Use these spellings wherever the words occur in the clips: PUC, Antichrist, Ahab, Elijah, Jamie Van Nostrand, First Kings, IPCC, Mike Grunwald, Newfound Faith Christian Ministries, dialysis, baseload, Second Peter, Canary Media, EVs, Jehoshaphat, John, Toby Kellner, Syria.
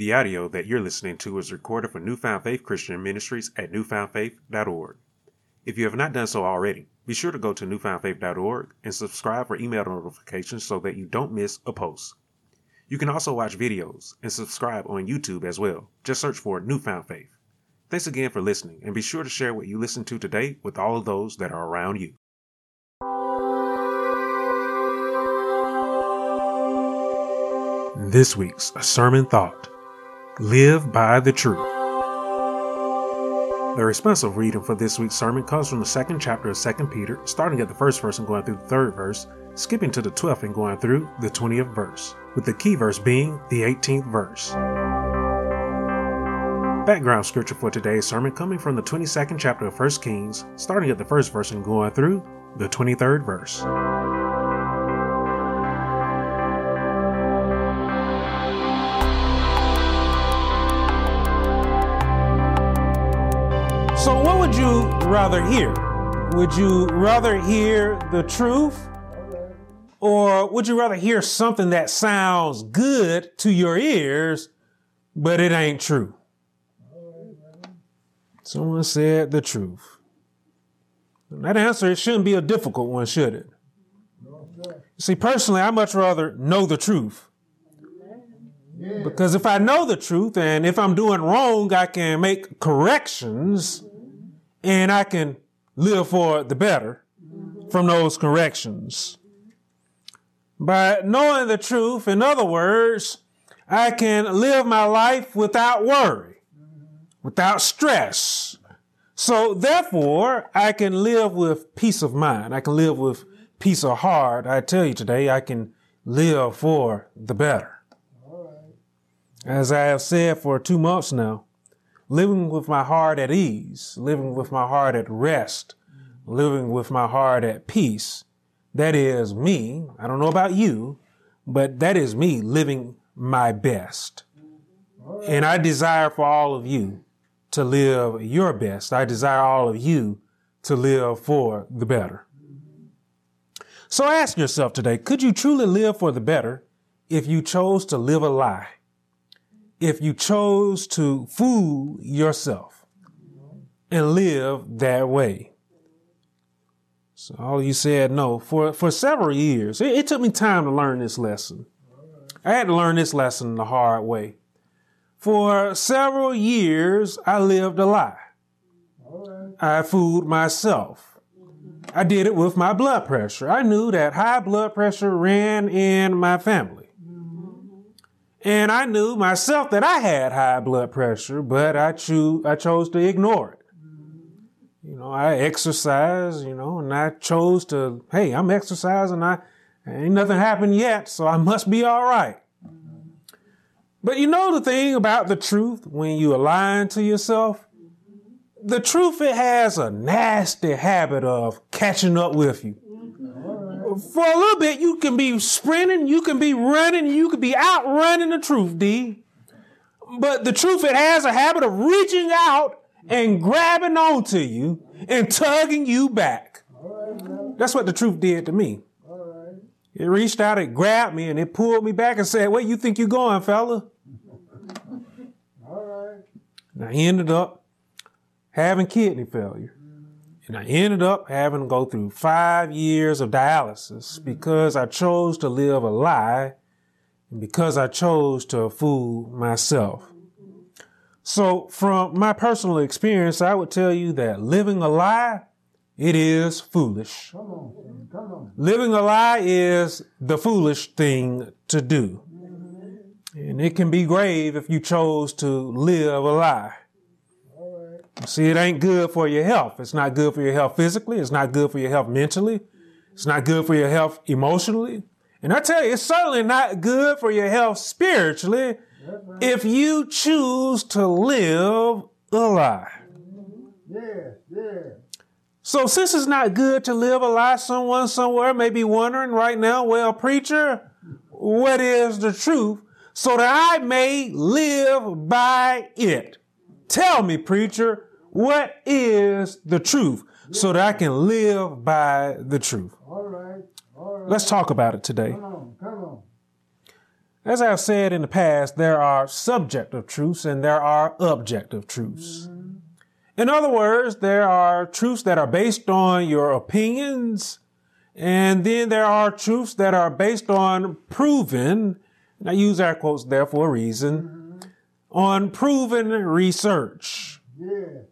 The audio that you're listening to is recorded for Newfound Faith Christian Ministries at newfoundfaith.org. If you have not done so already, be sure to go to newfoundfaith.org and subscribe for email notifications so that you don't miss a post. You can also watch videos and subscribe on YouTube as well. Just search for Newfound Faith. Thanks again for listening, and be sure to share what you listened to today with all of those that are around you. This week's sermon thought: Live by the Truth. The responsive reading for this week's sermon comes from the second chapter of 2 Peter, starting at the first verse and going through the third verse, skipping to the 12th and going through the 20th verse, with the key verse being the 18th verse. Background scripture for today's sermon coming from the 22nd chapter of First Kings, starting at the first verse and going through the 23rd verse. So what would you rather hear? Would you rather hear the truth, or would you rather hear something that sounds good to your ears, but it ain't true? Someone said the truth. That answer, it shouldn't be a difficult one, should it? See, personally, I much rather know the truth. Because if I know the truth, and if I'm doing wrong, I can make corrections and I can live for the better from those corrections. By knowing the truth, in other words, I can live my life without worry, without stress. So therefore, I can live with peace of mind. I can live with peace of heart. I tell you today, I can live for the better. As I have said for 2 months now, living with my heart at ease, living with my heart at rest, living with my heart at peace, that is me. I don't know about you, but that is me living my best. And I desire for all of you to live your best. I desire all of you to live for the better. So ask yourself today, could you truly live for the better if you chose to live a lie? If you chose to fool yourself and live that way? So all you said no. For several years, it took me time to learn this lesson. I had to learn this lesson the hard way. For several years, I lived a lie. I fooled myself. I did it with my blood pressure. I knew that high blood pressure ran in my family. And I knew myself that I had high blood pressure, but I chose to ignore it. You know, I exercise, you know, and I chose to, hey, I'm exercising. Ain't nothing happened yet, so I must be all right. But you know the thing about the truth, when you are lying to yourself, the truth, it has a nasty habit of catching up with you. For a little bit, you can be sprinting, you can be running, you can be outrunning the truth, D. But the truth, it has a habit of reaching out and grabbing onto you and tugging you back. That's what the truth did to me. It reached out, it grabbed me, and it pulled me back and said, where you think you're going, fella? And I ended up having kidney failure. And I ended up having to go through 5 years of dialysis because I chose to live a lie and because I chose to fool myself. So from my personal experience, I would tell you that living a lie, it is foolish. Come on. Living a lie is the foolish thing to do. And it can be grave if you chose to live a lie. See, it ain't good for your health. It's not good for your health physically. It's not good for your health mentally. It's not good for your health emotionally. And I tell you, it's certainly not good for your health spiritually if you choose to live a lie. Yeah. So since it's not good to live a lie, someone somewhere may be wondering right now, well, preacher, what is the truth so that I may live by it? Tell me, preacher, what is the truth so that I can live by the truth? All right. Let's talk about it today. Come on. As I've said in the past, there are subjective truths and there are objective truths. Mm-hmm. In other words, there are truths that are based on your opinions, and then there are truths that are based on proven, and I use air quotes there for a reason, mm-hmm. on proven research. Yeah.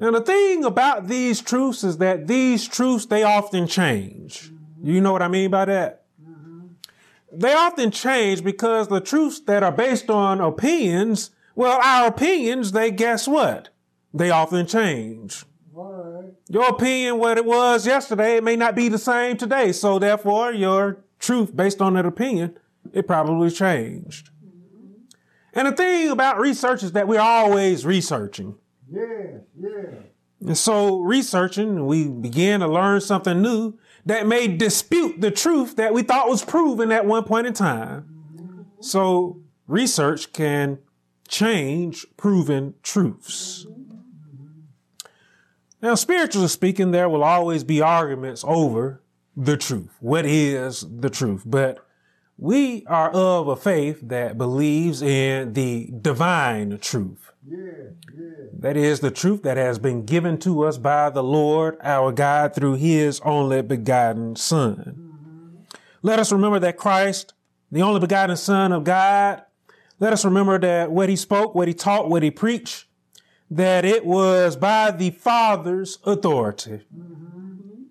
Now, the thing about these truths is that these truths, they often change. Mm-hmm. You know what I mean by that? Mm-hmm. They often change because the truths that are based on opinions, well, our opinions, they guess what? They often change. Right. Your opinion, what it was yesterday, it may not be the same today. So therefore, your truth based on that opinion, it probably changed. Mm-hmm. And the thing about research is that we're always researching. Yeah, yeah. And so researching, we begin to learn something new that may dispute the truth that we thought was proven at one point in time. Mm-hmm. So research can change proven truths. Mm-hmm. Now, spiritually speaking, there will always be arguments over the truth. What is the truth? But we are of a faith that believes in the divine truth. Yeah, yeah. That is the truth that has been given to us by the Lord, our God, through his only begotten Son. Mm-hmm. Let us remember that Christ, the only begotten Son of God, let us remember that what he spoke, what he taught, what he preached, that it was by the Father's authority. Mm-hmm.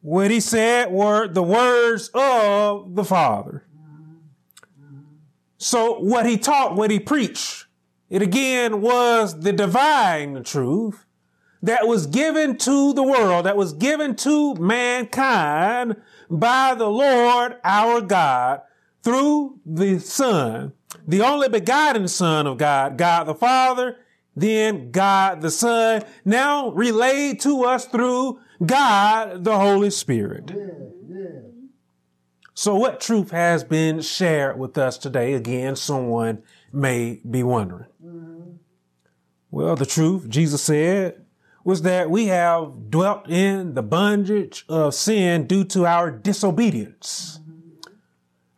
What he said were the words of the Father. Mm-hmm. So what he taught, what he preached, it again was the divine truth that was given to the world, that was given to mankind by the Lord our God through the Son, the only begotten Son of God, God the Father, then God the Son, now relayed to us through God the Holy Spirit. Yeah, yeah. So what truth has been shared with us today? Again, someone may be wondering. Well, the truth, Jesus said, was that we have dwelt in the bondage of sin due to our disobedience. Mm-hmm.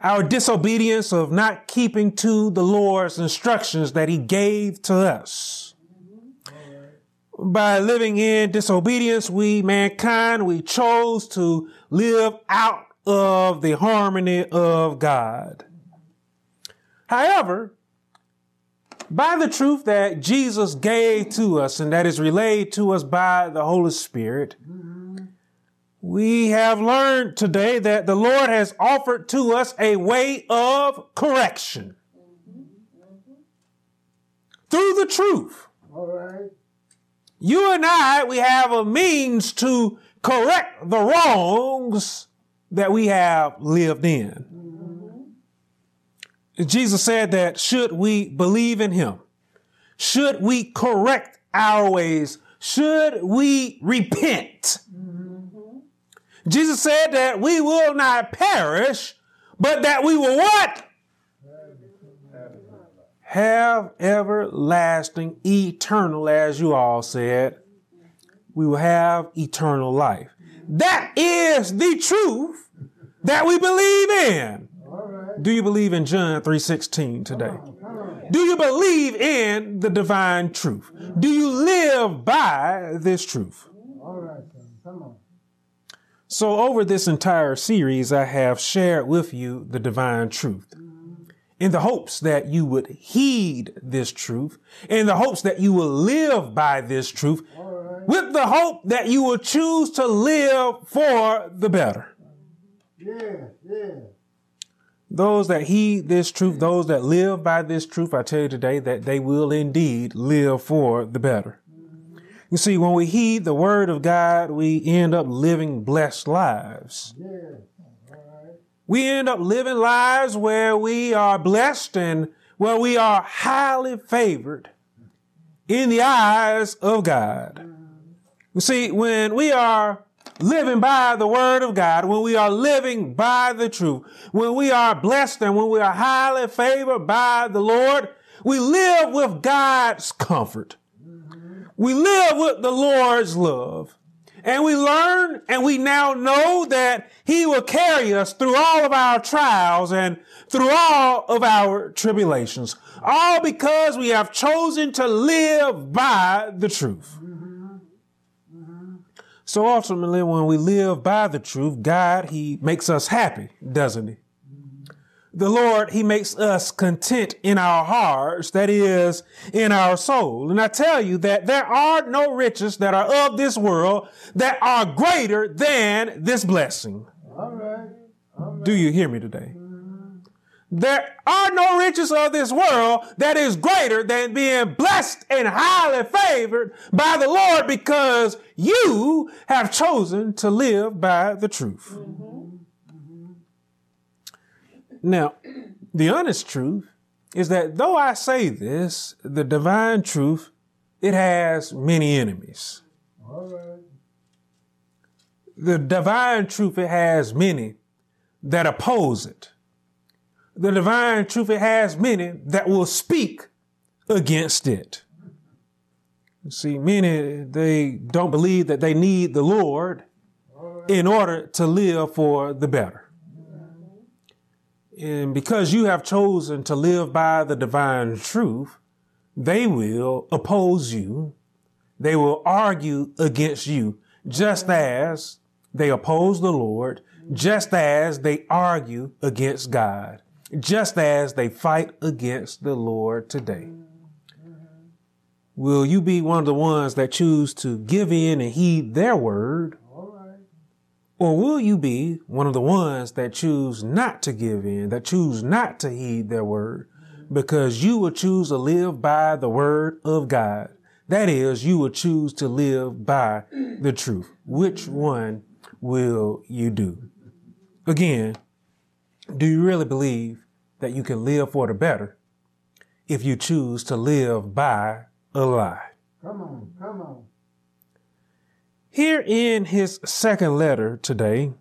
Our disobedience of not keeping to the Lord's instructions that he gave to us. Mm-hmm. Right. By living in disobedience, we chose to live out of the harmony of God. However, by the truth that Jesus gave to us and that is relayed to us by the Holy Spirit, mm-hmm. we have learned today that the Lord has offered to us a way of correction through the truth. All right. You and I, we have a means to correct the wrongs that we have lived in. Jesus said that should we believe in him, should we correct our ways, should we repent? Mm-hmm. Jesus said that we will not perish, but that we will what? Have everlasting, eternal, as you all said. We will have eternal life. That is the truth that we believe in. Do you believe in John 3:16 today? Do you believe in the divine truth? Do you live by this truth? So over this entire series, I have shared with you the divine truth in the hopes that you would heed this truth, in the hopes that you will live by this truth, with the hope that you will choose to live for the better. Yeah, yeah. Those that heed this truth, those that live by this truth, I tell you today that they will indeed live for the better. You see, when we heed the word of God, we end up living blessed lives. We end up living lives where we are blessed and where we are highly favored in the eyes of God. You see, when we are living by the word of God, when we are living by the truth, when we are blessed and when we are highly favored by the Lord, we live with God's comfort. We live with the Lord's love. And we learn and we now know that he will carry us through all of our trials and through all of our tribulations, all because we have chosen to live by the truth. So ultimately, when we live by the truth, God, he makes us happy, doesn't he? The Lord, he makes us content in our hearts, that is, in our soul. And I tell you that there are no riches that are of this world that are greater than this blessing. All right. All right. Do you hear me today? There are no riches of this world that is greater than being blessed and highly favored by the Lord because you have chosen to live by the truth. Now, the honest truth is that though I say this, the divine truth, it has many enemies. All right. The divine truth, it has many that oppose it. The divine truth, it has many that will speak against it. You see, many, they don't believe that they need the Lord in order to live for the better. And because you have chosen to live by the divine truth, they will oppose you. They will argue against you, just as they oppose the Lord, just as they argue against God, just as they fight against the Lord today. Will you be one of the ones that choose to give in and heed their word? Or will you be one of the ones that choose not to give in, that choose not to heed their word, because you will choose to live by the word of God? That is, you will choose to live by the truth. Which one will you do? Again, do you really believe that you can live for the better if you choose to live by a lie? Come on, come on. Here in his second letter today,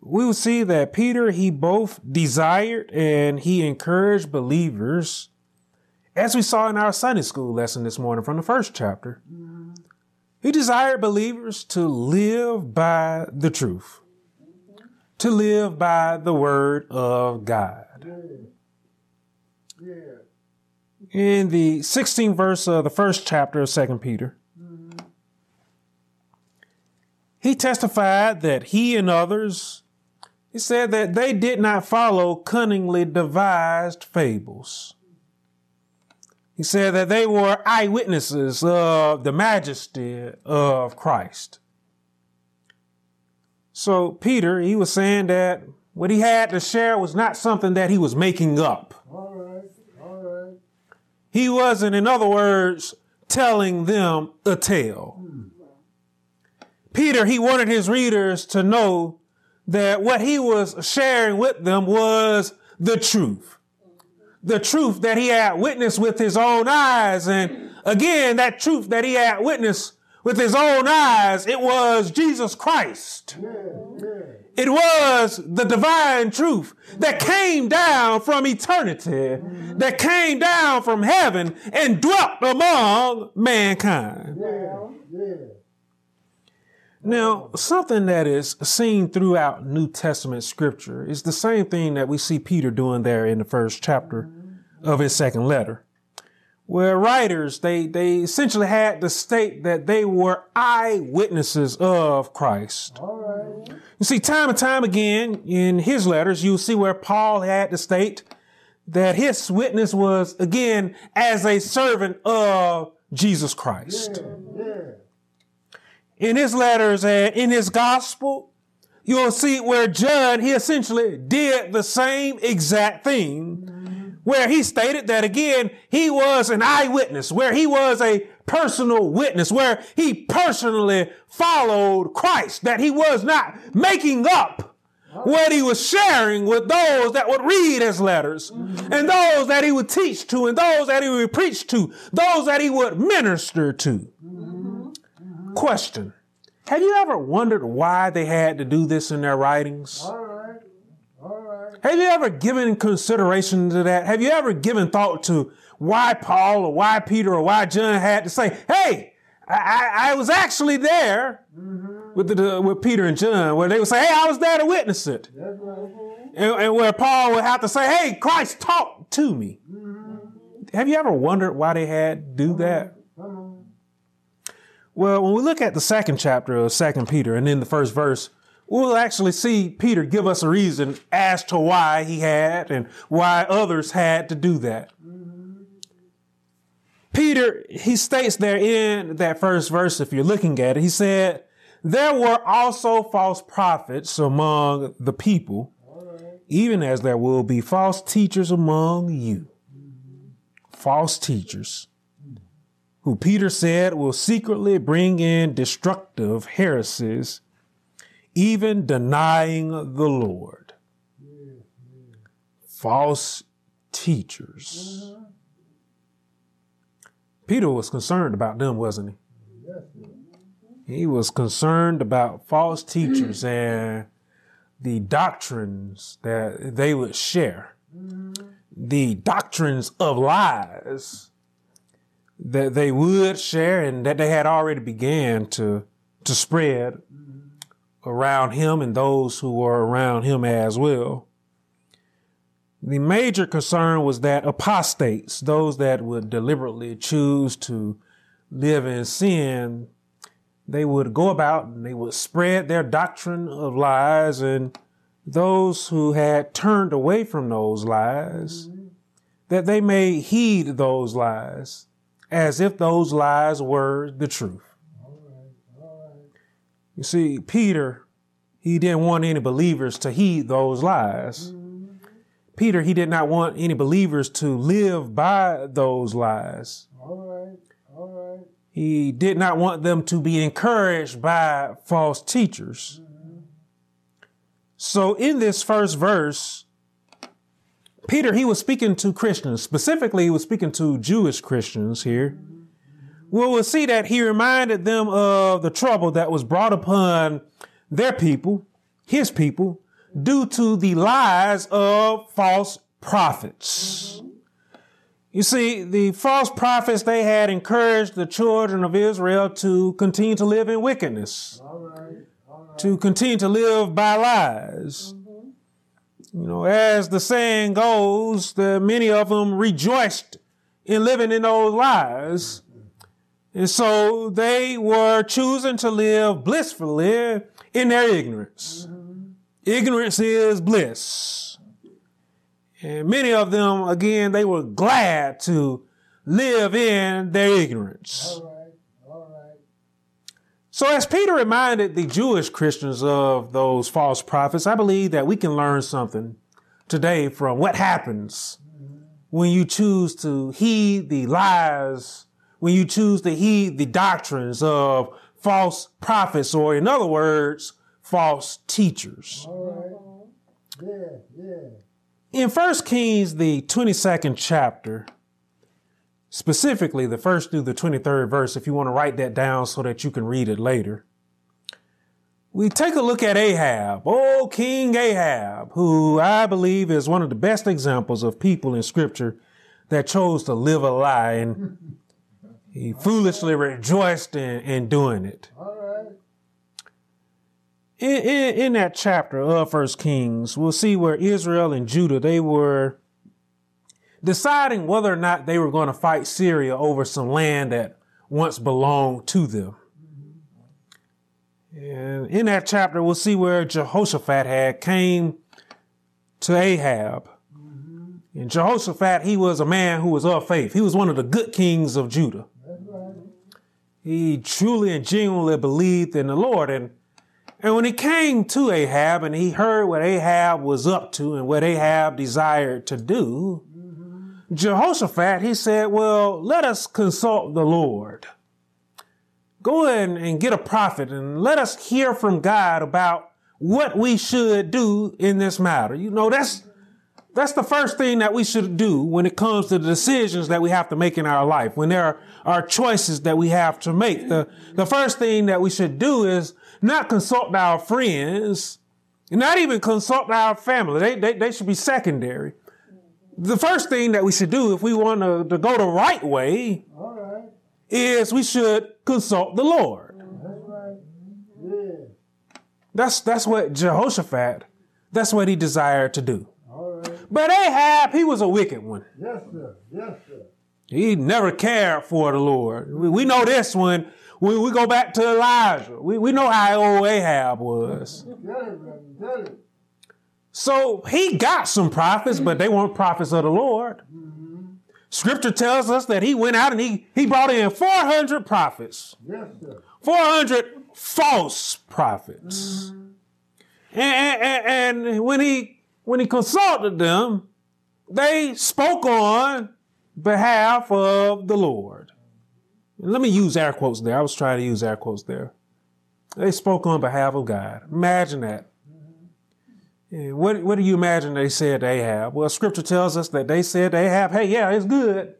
we will see that Peter, he both desired and he encouraged believers, as we saw in our Sunday school lesson this morning from the first chapter. He desired believers to live by the truth, to live by the word of God. Yeah. Yeah. In the 16th verse of the first chapter of Second Peter, he testified that he and others, he said that they did not follow cunningly devised fables. He said that they were eyewitnesses of the majesty of Christ. So Peter, he was saying that what he had to share was not something that he was making up. All right, all right. He wasn't, in other words, telling them a tale. Peter, he wanted his readers to know that what he was sharing with them was the truth. The truth that he had witnessed with his own eyes. And again, that truth that he had witnessed with his own eyes, it was Jesus Christ. Yeah, yeah. It was the divine truth that came down from eternity, that came down from heaven and dwelt among mankind. Yeah, yeah. Now, something that is seen throughout New Testament scripture is the same thing that we see Peter doing there in the first chapter of his second letter, where writers, they essentially had to state that they were eyewitnesses of Christ. All right. You see, time and time again in his letters, you'll see where Paul had to state that his witness was, again, as a servant of Jesus Christ. Yeah, yeah. In his letters and in his gospel, you'll see where John, he essentially did the same exact thing, where he stated that, again, he was an eyewitness, where he was a personal witness, where he personally followed Christ, that he was not making up what he was sharing with those that would read his letters, and those that he would teach to, and those that he would preach to, those that he would minister to. Question. Have you ever wondered why they had to do this in their writings? All right. All right. Have you ever given consideration to that? Have you ever given thought to why Paul or why Peter or why John had to say, hey, I was actually there with Peter and John, where they would say, hey, I was there to witness it. That's right. And where Paul would have to say, hey, Christ talked to me. Mm-hmm. Have you ever wondered why they had to do that? Mm-hmm. Well, when we look at the second chapter of Second Peter and then the first verse, we'll actually see Peter give us a reason as to why he had and why others had to do that. Mm-hmm. Peter, he states there in that first verse, if you're looking at it, he said, there were also false prophets among the people, even as there will be false teachers among you. False teachers who Peter said will secretly bring in destructive heresies, even denying the Lord. False teachers. Peter was concerned about them, wasn't he? He was concerned about false teachers and the doctrines that they would share, the doctrines of lies that they would share and that they had already began to spread around him and those who were around him as well. The major concern was that apostates, those that would deliberately choose to live in sin, they would go about and they would spread their doctrine of lies, and those who had turned away from those lies, that they may heed those lies as if those lies were the truth. All right. You see, Peter, he didn't want any believers to heed those lies. Mm-hmm. Peter, he did not want any believers to live by those lies. All right. He did not want them to be encouraged by false teachers. So in this first verse, Peter, he was speaking to Christians. Specifically, he was speaking to Jewish Christians here. Well, we'll see that he reminded them of the trouble that was brought upon their people, his people, due to the lies of false prophets. You see, the false prophets, they had encouraged the children of Israel to continue to live in wickedness, to continue to live by lies. Mm-hmm. You know, as the saying goes, many of them rejoiced in living in those lies. And so they were choosing to live blissfully in their ignorance. Mm-hmm. Ignorance is bliss. And many of them, again, they were glad to live in their ignorance. All right. So as Peter reminded the Jewish Christians of those false prophets, I believe that we can learn something today from what happens when you choose to heed the lies, when you choose to heed the doctrines of false prophets, or in other words, false teachers. All right. Yeah. In First Kings, the 22nd chapter, specifically the 1st through the 23rd verse, if you want to write that down so that you can read it later, we take a look at Ahab, old King Ahab, who I believe is one of the best examples of people in Scripture that chose to live a lie, and he foolishly rejoiced in doing it. In that chapter of First Kings, we'll see where Israel and Judah, they were deciding whether or not they were going to fight Syria over some land that once belonged to them. And in that chapter, we'll see where Jehoshaphat had came to Ahab. And Jehoshaphat, he was a man who was of faith. He was one of the good kings of Judah. He truly and genuinely believed in the Lord. And when he came to Ahab and he heard what Ahab was up to and what Ahab desired to do, Jehoshaphat, he said, well, let us consult the Lord. Go in and get a prophet and let us hear from God about what we should do in this matter. You know, that's the first thing that we should do when it comes to the decisions that we have to make in our life. When there are choices that we have to make, the first thing that we should do is not consult our friends, not even consult our family. They should be secondary. The first thing that we should do if we want to go the right way is we should consult the Lord. That's what Jehoshaphat, that's what he desired to do. But Ahab, he was a wicked one. Yes, sir. Yes, sir. He never cared for the Lord. We know this when we go back to Elijah. We know how old Ahab was. So he got some prophets, but they weren't prophets of the Lord. Mm-hmm. Scripture tells us that he went out and he brought in 400 prophets. Yes, sir. 400 false prophets. Mm-hmm. And when he consulted them, they spoke on behalf of the Lord. And let me use air quotes there. I was trying to use air quotes there. They spoke on behalf of God. Imagine that. And what do you imagine they said to Ahab? Well, Scripture tells us that they said to Ahab, hey, yeah, it's good.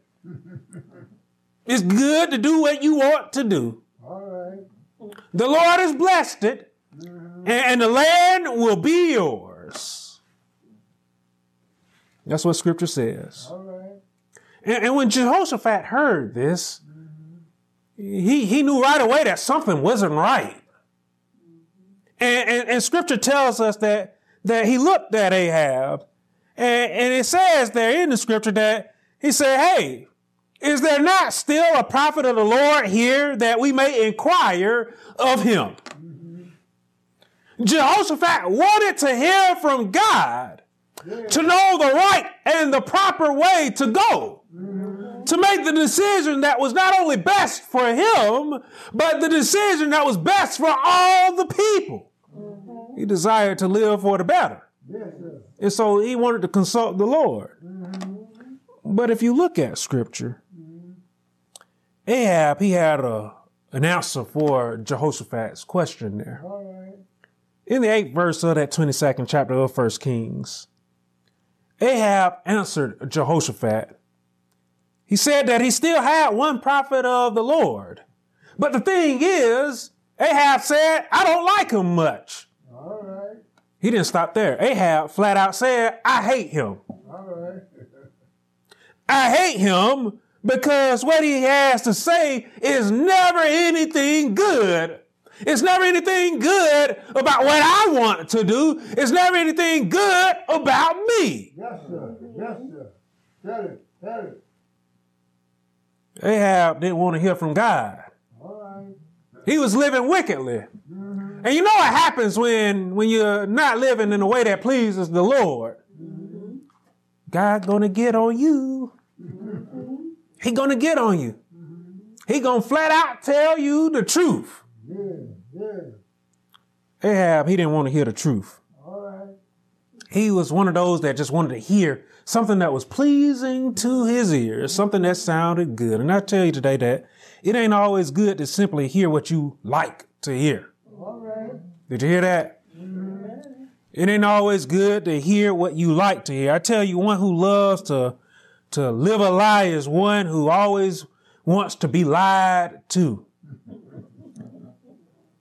It's good to do what you ought to do. All right. The Lord has blessed it, and the land will be yours. That's what Scripture says. All right. And when Jehoshaphat heard this, he knew right away that something wasn't right. And Scripture tells us that he looked at Ahab, and it says there in the Scripture that he said, hey, is there not still a prophet of the Lord here that we may inquire of him? Mm-hmm. Jehoshaphat wanted to hear from God, to know the right and the proper way to go, to make the decision that was not only best for him, but the decision that was best for all the people. He desired to live for the better. Yes, sir. And so he wanted to consult the Lord. Mm-hmm. But if you look at Scripture, Ahab, he had an answer for Jehoshaphat's question there. Right. In the 8th verse of that 22nd chapter of First Kings, Ahab answered Jehoshaphat. He said that he still had one prophet of the Lord. But the thing is, Ahab said, I don't like him much. All right. He didn't stop there. Ahab flat out said, I hate him. All right. I hate him because what he has to say is never anything good. It's never anything good about what I want to do. It's never anything good about me. Yes, sir. Yes, sir. Tell it. Tell it. Ahab didn't want to hear from God. All right. He was living wickedly. Mm-hmm. And you know what happens when you're not living in a way that pleases the Lord? Mm-hmm. God's going to get on you. Mm-hmm. He's going to get on you. Mm-hmm. He's going to flat out tell you the truth. Yeah, yeah. Ahab, he didn't want to hear the truth. All right. He was one of those that just wanted to hear something that was pleasing to his ears, something that sounded good. And I tell you today that it ain't always good to simply hear what you like to hear. All right. Did you hear that? Mm-hmm. It ain't always good to hear what you like to hear. I tell you, one who loves to live a lie is one who always wants to be lied to.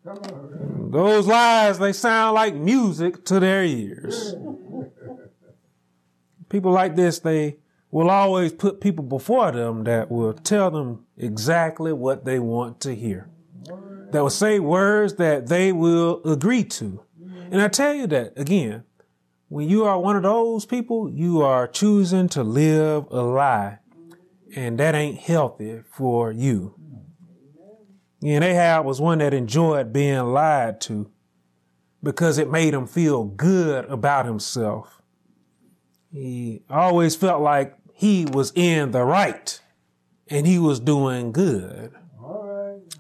Come on. Those lies, they sound like music to their ears. People like this, they will always put people before them that will tell them exactly what they want to hear, that will say words that they will agree to. And I tell you that, again, when you are one of those people, you are choosing to live a lie, and that ain't healthy for you. And Ahab was one that enjoyed being lied to because it made him feel good about himself. He always felt like he was in the right and he was doing good. All right.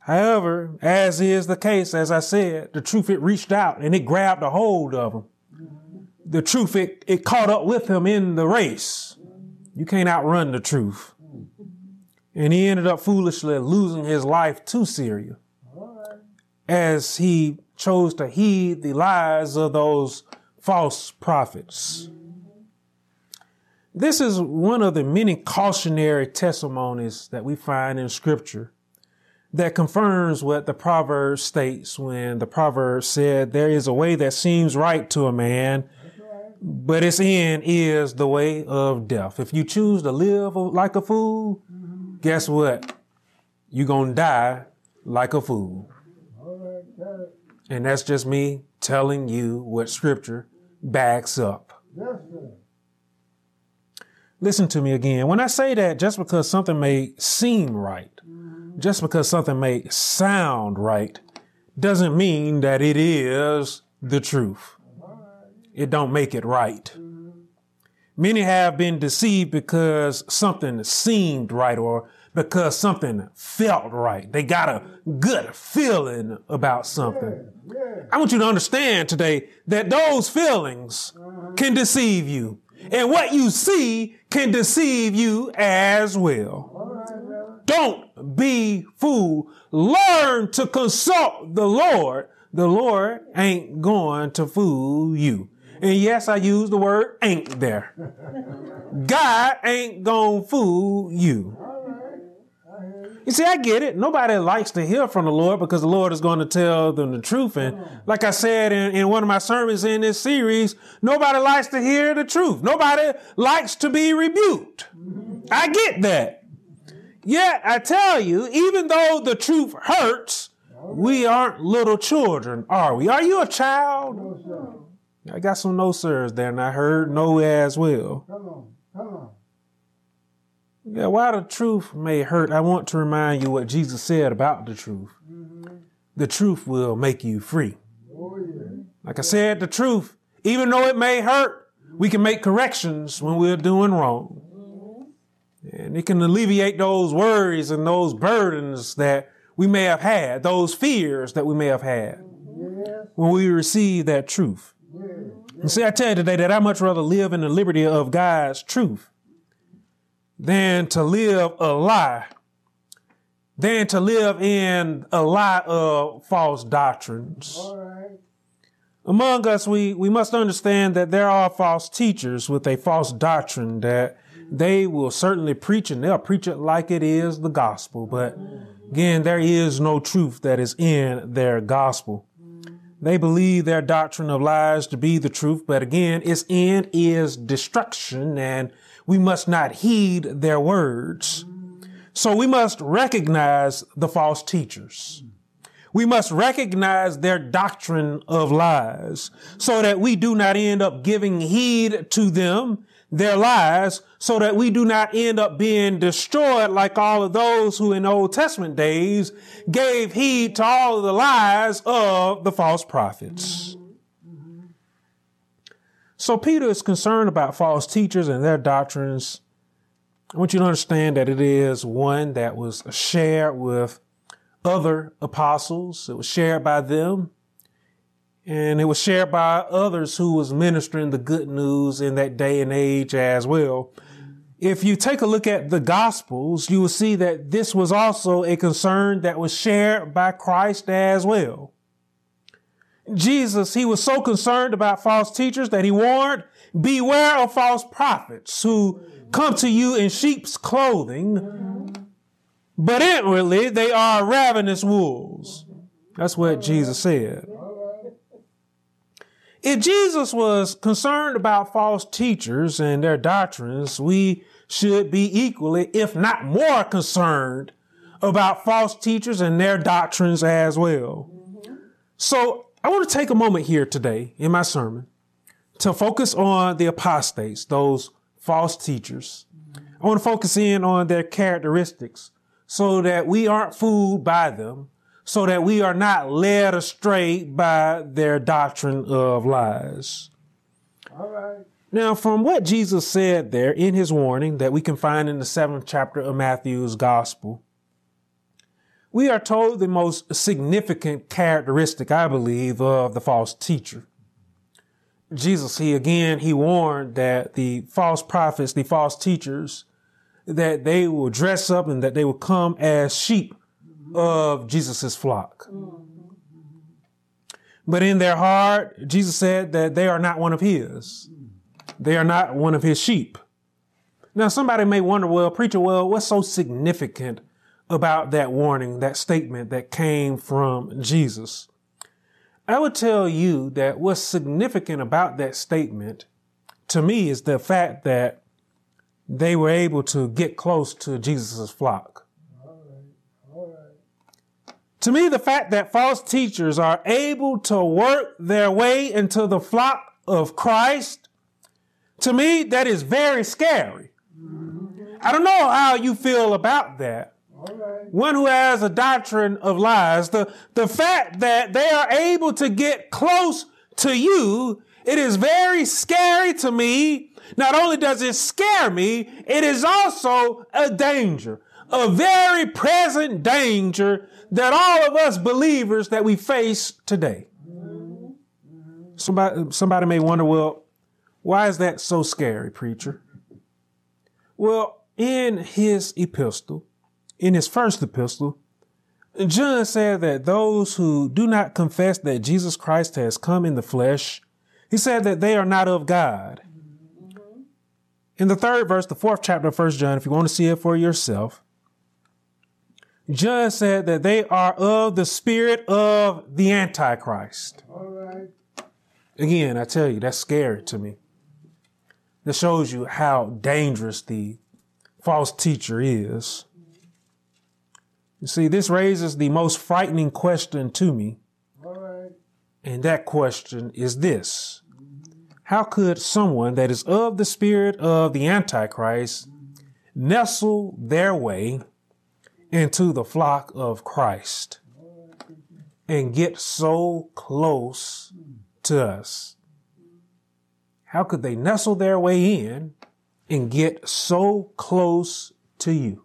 However, as is the case, as I said, the truth, it reached out and it grabbed a hold of him. Mm-hmm. The truth, it caught up with him in the race. You can't outrun the truth. Mm-hmm. And he ended up foolishly losing his life to Syria. All right. As he chose to heed the lies of those false prophets. Mm-hmm. This is one of the many cautionary testimonies that we find in Scripture that confirms what the proverb states when the proverb said, there is a way that seems right to a man, but its end is the way of death. If you choose to live like a fool, guess what? you're going to die like a fool. And that's just me telling you what scripture backs up. Listen to me again. When I say that, just because something may seem right, just because something may sound right, doesn't mean that it is the truth. It don't make it right. Many have been deceived because something seemed right or because something felt right. They got a good feeling about something. I want you to understand today that those feelings can deceive you. And what you see can deceive you as well. Don't be fooled. Learn to consult the Lord. The Lord ain't going to fool you. And yes, I use the word ain't there. God ain't gonna fool you. You see, I get it. Nobody likes to hear from the Lord because the Lord is going to tell them the truth. And like I said in one of my sermons in this series, nobody likes to hear the truth. Nobody likes to be rebuked. I get that. Yet I tell you, even though the truth hurts, we aren't little children, are we? Are you a child? I got some no sirs there, and I heard no as well. Come on. Yeah, while the truth may hurt, I want to remind you what Jesus said about the truth. Mm-hmm. The truth will make you free. Oh, yeah. Like I said, the truth, even though it may hurt, we can make corrections when we're doing wrong. Mm-hmm. And it can alleviate those worries and those burdens that we may have had, those fears that we may have had when we receive that truth. And see, I tell you today that I'd much rather live in the liberty of God's truth than to live in a lie of false doctrines. All right. Among us, we must understand that there are false teachers with a false doctrine that they will certainly preach, and they'll preach it like it is the gospel. But again, there is no truth that is in their gospel. They believe their doctrine of lies to be the truth, but again, its end is destruction, and we must not heed their words. So we must recognize the false teachers. We must recognize their doctrine of lies so that we do not end up giving heed to them, their lies, so that we do not end up being destroyed like all of those who in Old Testament days gave heed to all of the lies of the false prophets. So Peter is concerned about false teachers and their doctrines. I want you to understand that it is one that was shared with other apostles. It was shared by them. And it was shared by others who was ministering the good news in that day and age as well. If you take a look at the Gospels, you will see that this was also a concern that was shared by Christ as well. Jesus, he was so concerned about false teachers that he warned, beware of false prophets who come to you in sheep's clothing, but inwardly they are ravenous wolves. That's what Jesus said. If Jesus was concerned about false teachers and their doctrines, we should be equally, if not more, concerned about false teachers and their doctrines as well. So I want to take a moment here today in my sermon to focus on the apostates, those false teachers. I want to focus in on their characteristics so that we aren't fooled by them, so that we are not led astray by their doctrine of lies. All right. Now, from what Jesus said there in his warning that we can find in the 7th chapter of Matthew's gospel, we are told the most significant characteristic, I believe, of the false teacher. Jesus, he warned that the false prophets, the false teachers, that they will dress up and that they will come as sheep of Jesus's flock. But in their heart, Jesus said that they are not one of his. They are not one of his sheep. Now, somebody may wonder, well, preacher, what's so significant about that warning, that statement that came from Jesus? I would tell you that what's significant about that statement to me is the fact that they were able to get close to Jesus's flock. To me, the fact that false teachers are able to work their way into the flock of Christ, to me, that is very scary. I don't know how you feel about that. Right. One who has a doctrine of lies, the fact that they are able to get close to you, it is very scary to me. Not only does it scare me, it is also a danger, a very present danger that all of us believers that we face today. Somebody may wonder, well, why is that so scary, preacher? Well, in his epistle, in his first epistle, John said that those who do not confess that Jesus Christ has come in the flesh, he said that they are not of God. In the third verse, the fourth chapter of 1 John, if you want to see it for yourself, John said that they are of the spirit of the Antichrist. All right. Again, I tell you, that's scary to me. That shows you how dangerous the false teacher is. You see, this raises the most frightening question to me. All right. And that question is this. How could someone that is of the spirit of the Antichrist nestle their way into the flock of Christ and get so close to us? How could they nestle their way in and get so close to you?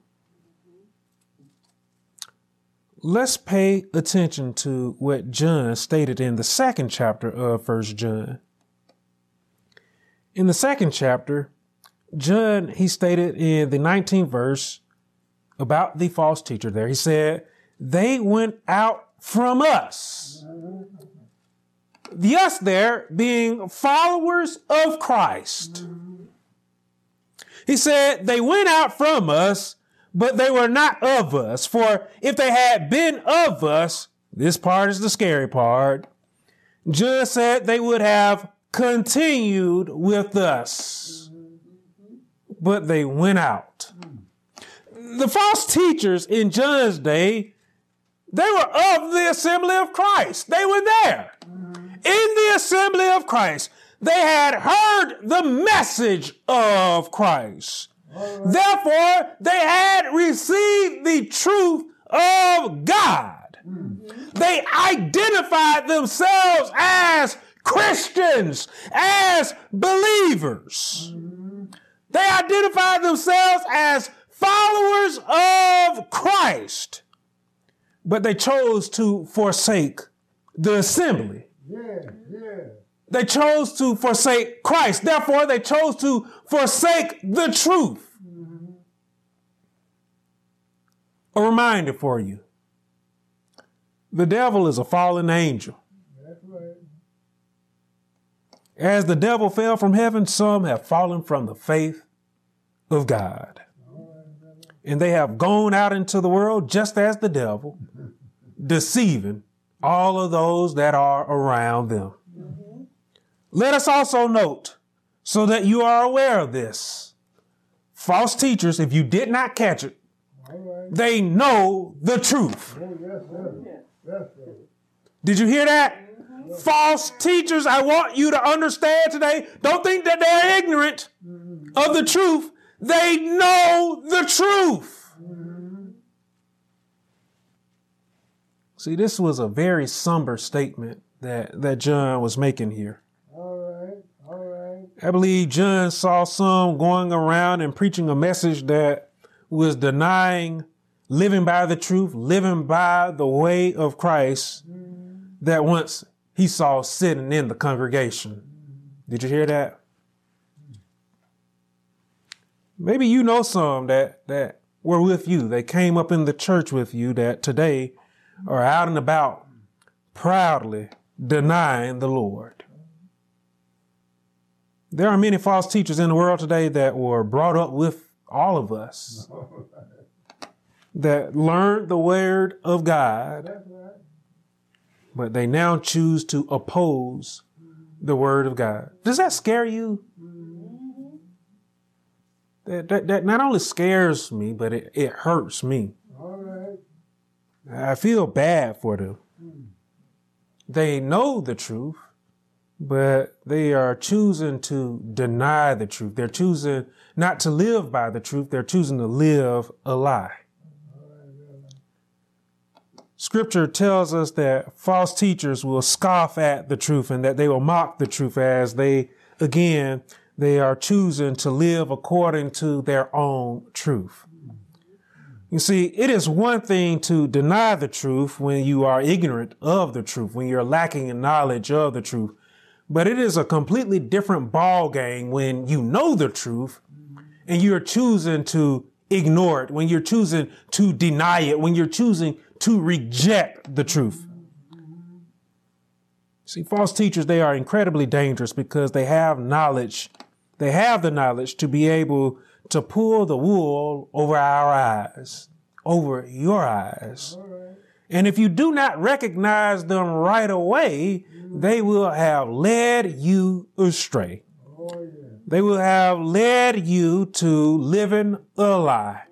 Let's pay attention to what John stated in the second chapter of 1 John. In the second chapter, John, he stated in the 19th verse about the false teacher there. He said, they went out from us. The us there being followers of Christ. He said, they went out from us, but they were not of us. For if they had been of us, this part is the scary part. John said they would have continued with us, but they went out. The false teachers in John's day, they were of the assembly of Christ. They were there in the assembly of Christ. They had heard the message of Christ. Therefore, they had received the truth of God. They identified themselves as Christians, as believers. They identify themselves as followers of Christ, but they chose to forsake the assembly. They chose to forsake Christ. Therefore, they chose to forsake the truth. A reminder for you. The devil is a fallen angel. As the devil fell from heaven, some have fallen from the faith of God. And they have gone out into the world just as the devil, deceiving all of those that are around them. Let us also note, so that you are aware of this, false teachers, if you did not catch it, they know the truth. Did you hear that? False teachers, I want you to understand today, don't think that they're ignorant of the truth. They know the truth. See, this was a very somber statement that John was making here. All right. I believe John saw some going around and preaching a message that was denying living by the truth, living by the way of Christ that once he saw sitting in the congregation. Did you hear that? Maybe you know some that were with you. They came up in the church with you that today are out and about proudly denying the Lord. There are many false teachers in the world today that were brought up with all of us that learned the word of God, but they now choose to oppose the word of God. Does that scare you? That not only scares me, but it hurts me. All right. I feel bad for them. They know the truth, but they are choosing to deny the truth. They're choosing not to live by the truth. They're choosing to live a lie. Scripture tells us that false teachers will scoff at the truth and that they will mock the truth as they are choosing to live according to their own truth. You see, it is one thing to deny the truth when you are ignorant of the truth, when you're lacking in knowledge of the truth. But it is a completely different ball game when you know the truth and you're choosing to ignore it, when you're choosing to deny it, when you're choosing to reject the truth. See, false teachers, they are incredibly dangerous because they have knowledge. They have the knowledge to be able to pull the wool over our eyes, over your eyes. And if you do not recognize them right away, they will have led you astray. They will have led you to living a lie.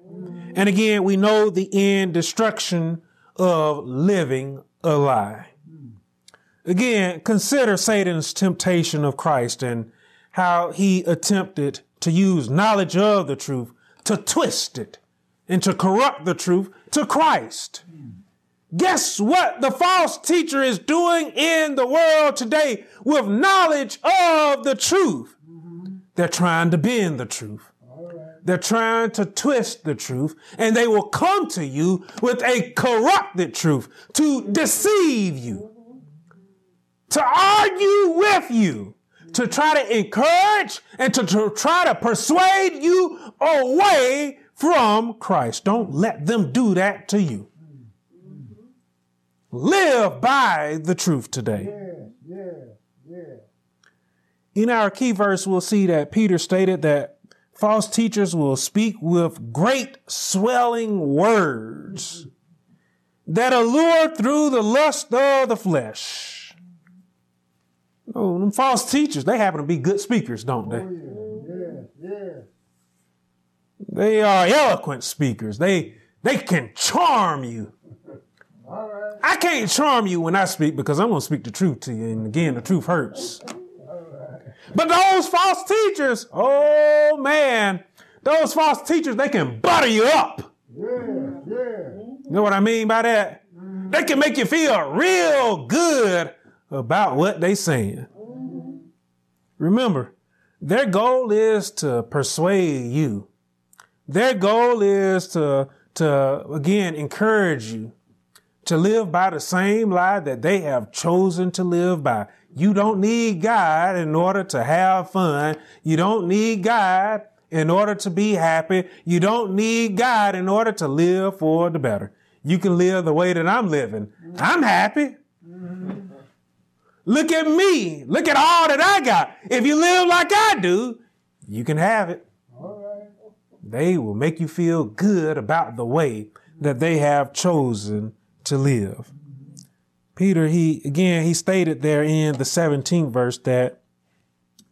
And again, we know the end destruction of living a lie. Again, consider Satan's temptation of Christ and how he attempted to use knowledge of the truth to twist it and to corrupt the truth to Christ. Guess what the false teacher is doing in the world today with knowledge of the truth? They're trying to bend the truth. They're trying to twist the truth, and they will come to you with a corrupted truth to deceive you, to argue with you, to try to encourage and to try to persuade you away from Christ. Don't let them do that to you. Live by the truth today. In our key verse, we'll see that Peter stated that false teachers will speak with great swelling words that allure through the lust of the flesh. Oh, them false teachers, they happen to be good speakers, don't they? They are eloquent speakers. They can charm you. I can't charm you when I speak because I'm going to speak the truth to you. And again, the truth hurts. But those false teachers, oh man, those false teachers, they can butter you up. You know what I mean by that? They can make you feel real good about what they saying. Remember, their goal is to persuade you. Their goal is to again, encourage you to live by the same lie that they have chosen to live by. You don't need God in order to have fun. You don't need God in order to be happy. You don't need God in order to live for the better. You can live the way that I'm living. I'm happy. Look at me. Look at all that I got. If you live like I do, you can have it. They will make you feel good about the way that they have chosen to live. Peter, he stated there in the 17th verse that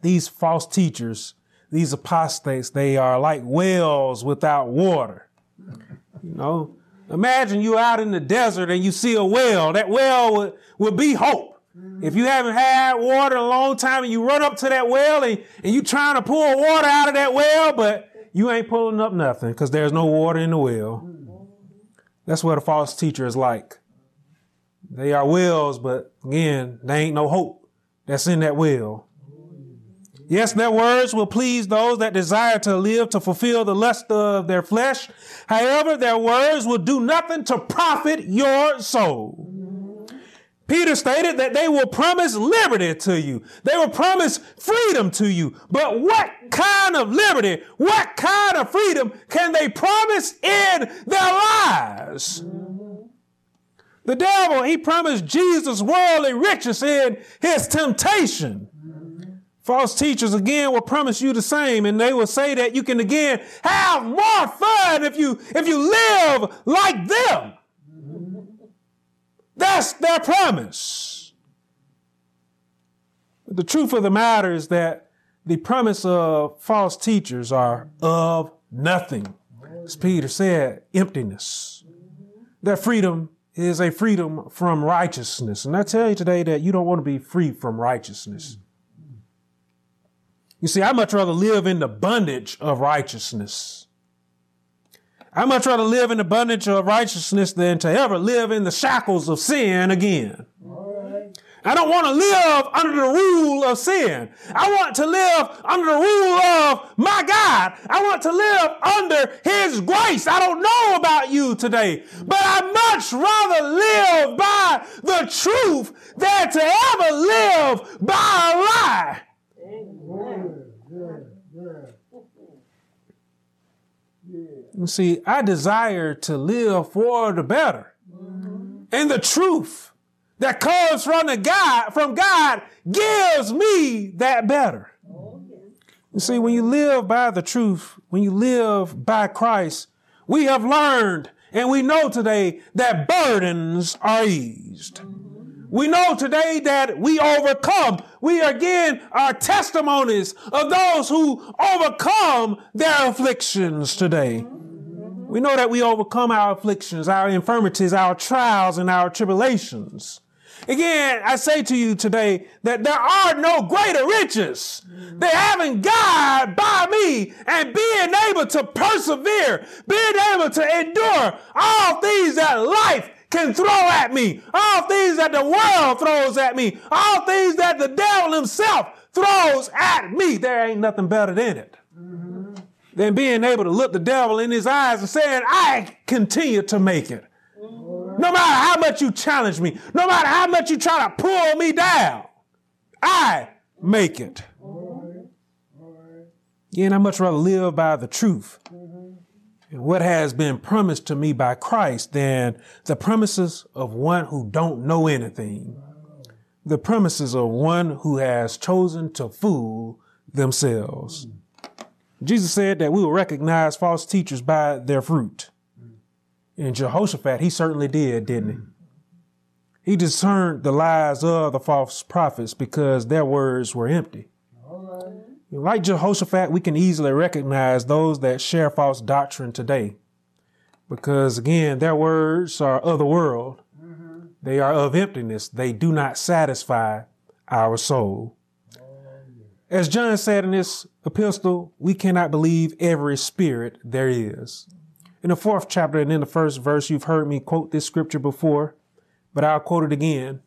these false teachers, these apostates, they are like whales without water. You know, imagine you out in the desert and you see a whale. That whale would be hope. If you haven't had water in a long time and you run up to that whale and you trying to pull water out of that whale, but you ain't pulling up nothing because there's no water in the whale. That's what a false teacher is like. They are whales, but again, there ain't no hope that's in that whale. Yes, their words will please those that desire to live to fulfill the lust of their flesh. However, their words will do nothing to profit your soul. Peter stated that they will promise liberty to you. They will promise freedom to you. But what kind of liberty, what kind of freedom can they promise in their lives? The devil, he promised Jesus worldly riches in his temptation. False teachers, again, will promise you the same, and they will say that you can, again, have more fun if you live like them. That's their promise. The truth of the matter is that the promise of false teachers are of nothing. As Peter said, emptiness. Their freedom is a freedom from righteousness. And I tell you today that you don't want to be free from righteousness. You see, I'd much rather live in the bondage of righteousness. I'd much rather live in the bondage of righteousness than to ever live in the shackles of sin again. I don't want to live under the rule of sin. I want to live under the rule of my God. I want to live under his grace. I don't know about you today, but I'd much rather live by the truth than to ever live by a lie. You see, I desire to live for the better and the truth that comes from God gives me that better. You see, when you live by the truth, when you live by Christ, we have learned and we know today that burdens are eased. We know today that we overcome. We again are testimonies of those who overcome their afflictions today. We know that we overcome our afflictions, our infirmities, our trials, and our tribulations. Again, I say to you today that there are no greater riches than having God by me and being able to persevere, being able to endure all things that life can throw at me, all things that the world throws at me, all things that the devil himself throws at me. There ain't nothing better than it. Than being able to look the devil in his eyes and saying, I continue to make it. No matter how much you challenge me, no matter how much you try to pull me down, I make it. Yeah, and I much rather live by the truth and what has been promised to me by Christ than the promises of one who don't know anything, the promises of one who has chosen to fool themselves. Jesus said that we will recognize false teachers by their fruit. And Jehoshaphat, he certainly did, didn't he? He discerned the lies of the false prophets because their words were empty. Like Jehoshaphat, we can easily recognize those that share false doctrine today because, again, their words are of the world. They are of emptiness. They do not satisfy our soul. As John said in this epistle, we cannot believe every spirit there is. In the 4th chapter and in the 1st verse, you've heard me quote this scripture before, but I'll quote it again.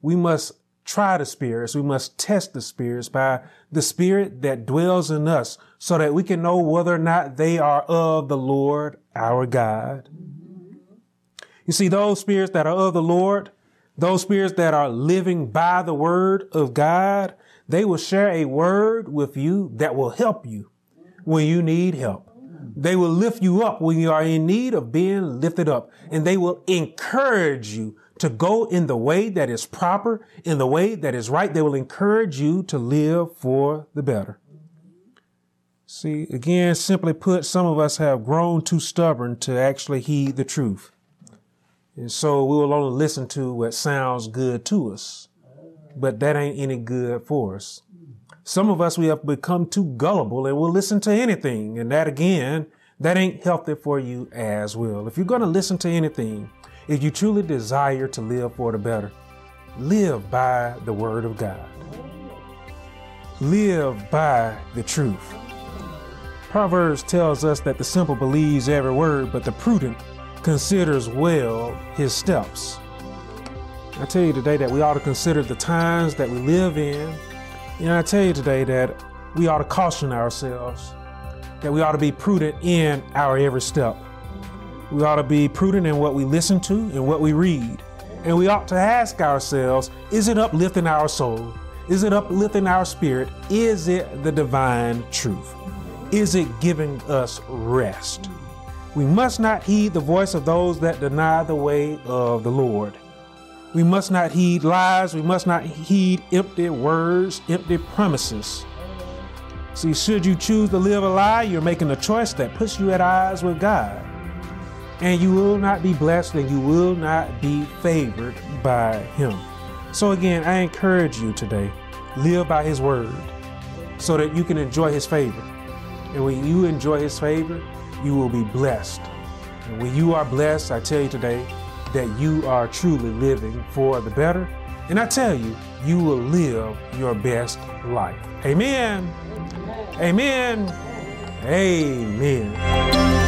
We must try the spirits. We must test the spirits by the spirit that dwells in us so that we can know whether or not they are of the Lord our God. You see, those spirits that are of the Lord, those spirits that are living by the word of God, they will share a word with you that will help you when you need help. They will lift you up when you are in need of being lifted up, and they will encourage you to go in the way that is proper, in the way that is right. They will encourage you to live for the better. See, again, simply put, some of us have grown too stubborn to actually heed the truth. And so we will only listen to what sounds good to us. But that ain't any good for us. Some of us, we have become too gullible and will listen to anything. And that, again, that ain't healthy for you as well. If you're going to listen to anything, if you truly desire to live for the better, live by the word of God. Live by the truth. Proverbs tells us that the simple believes every word, but the prudent considers well his steps. I tell you today that we ought to consider the times that we live in. And I tell you today that we ought to caution ourselves, that we ought to be prudent in our every step. We ought to be prudent in what we listen to and what we read. And we ought to ask ourselves, is it uplifting our soul? Is it uplifting our spirit? Is it the divine truth? Is it giving us rest? We must not heed the voice of those that deny the way of the Lord. We must not heed lies. We must not heed empty words, empty promises. See, should you choose to live a lie, you're making a choice that puts you at odds with God. And you will not be blessed and you will not be favored by him. So again, I encourage you today, live by his word so that you can enjoy his favor. And when you enjoy his favor, you will be blessed. And when you are blessed, I tell you today, that you are truly living for the better. And I tell you, you will live your best life. Amen. Amen. Amen. Amen.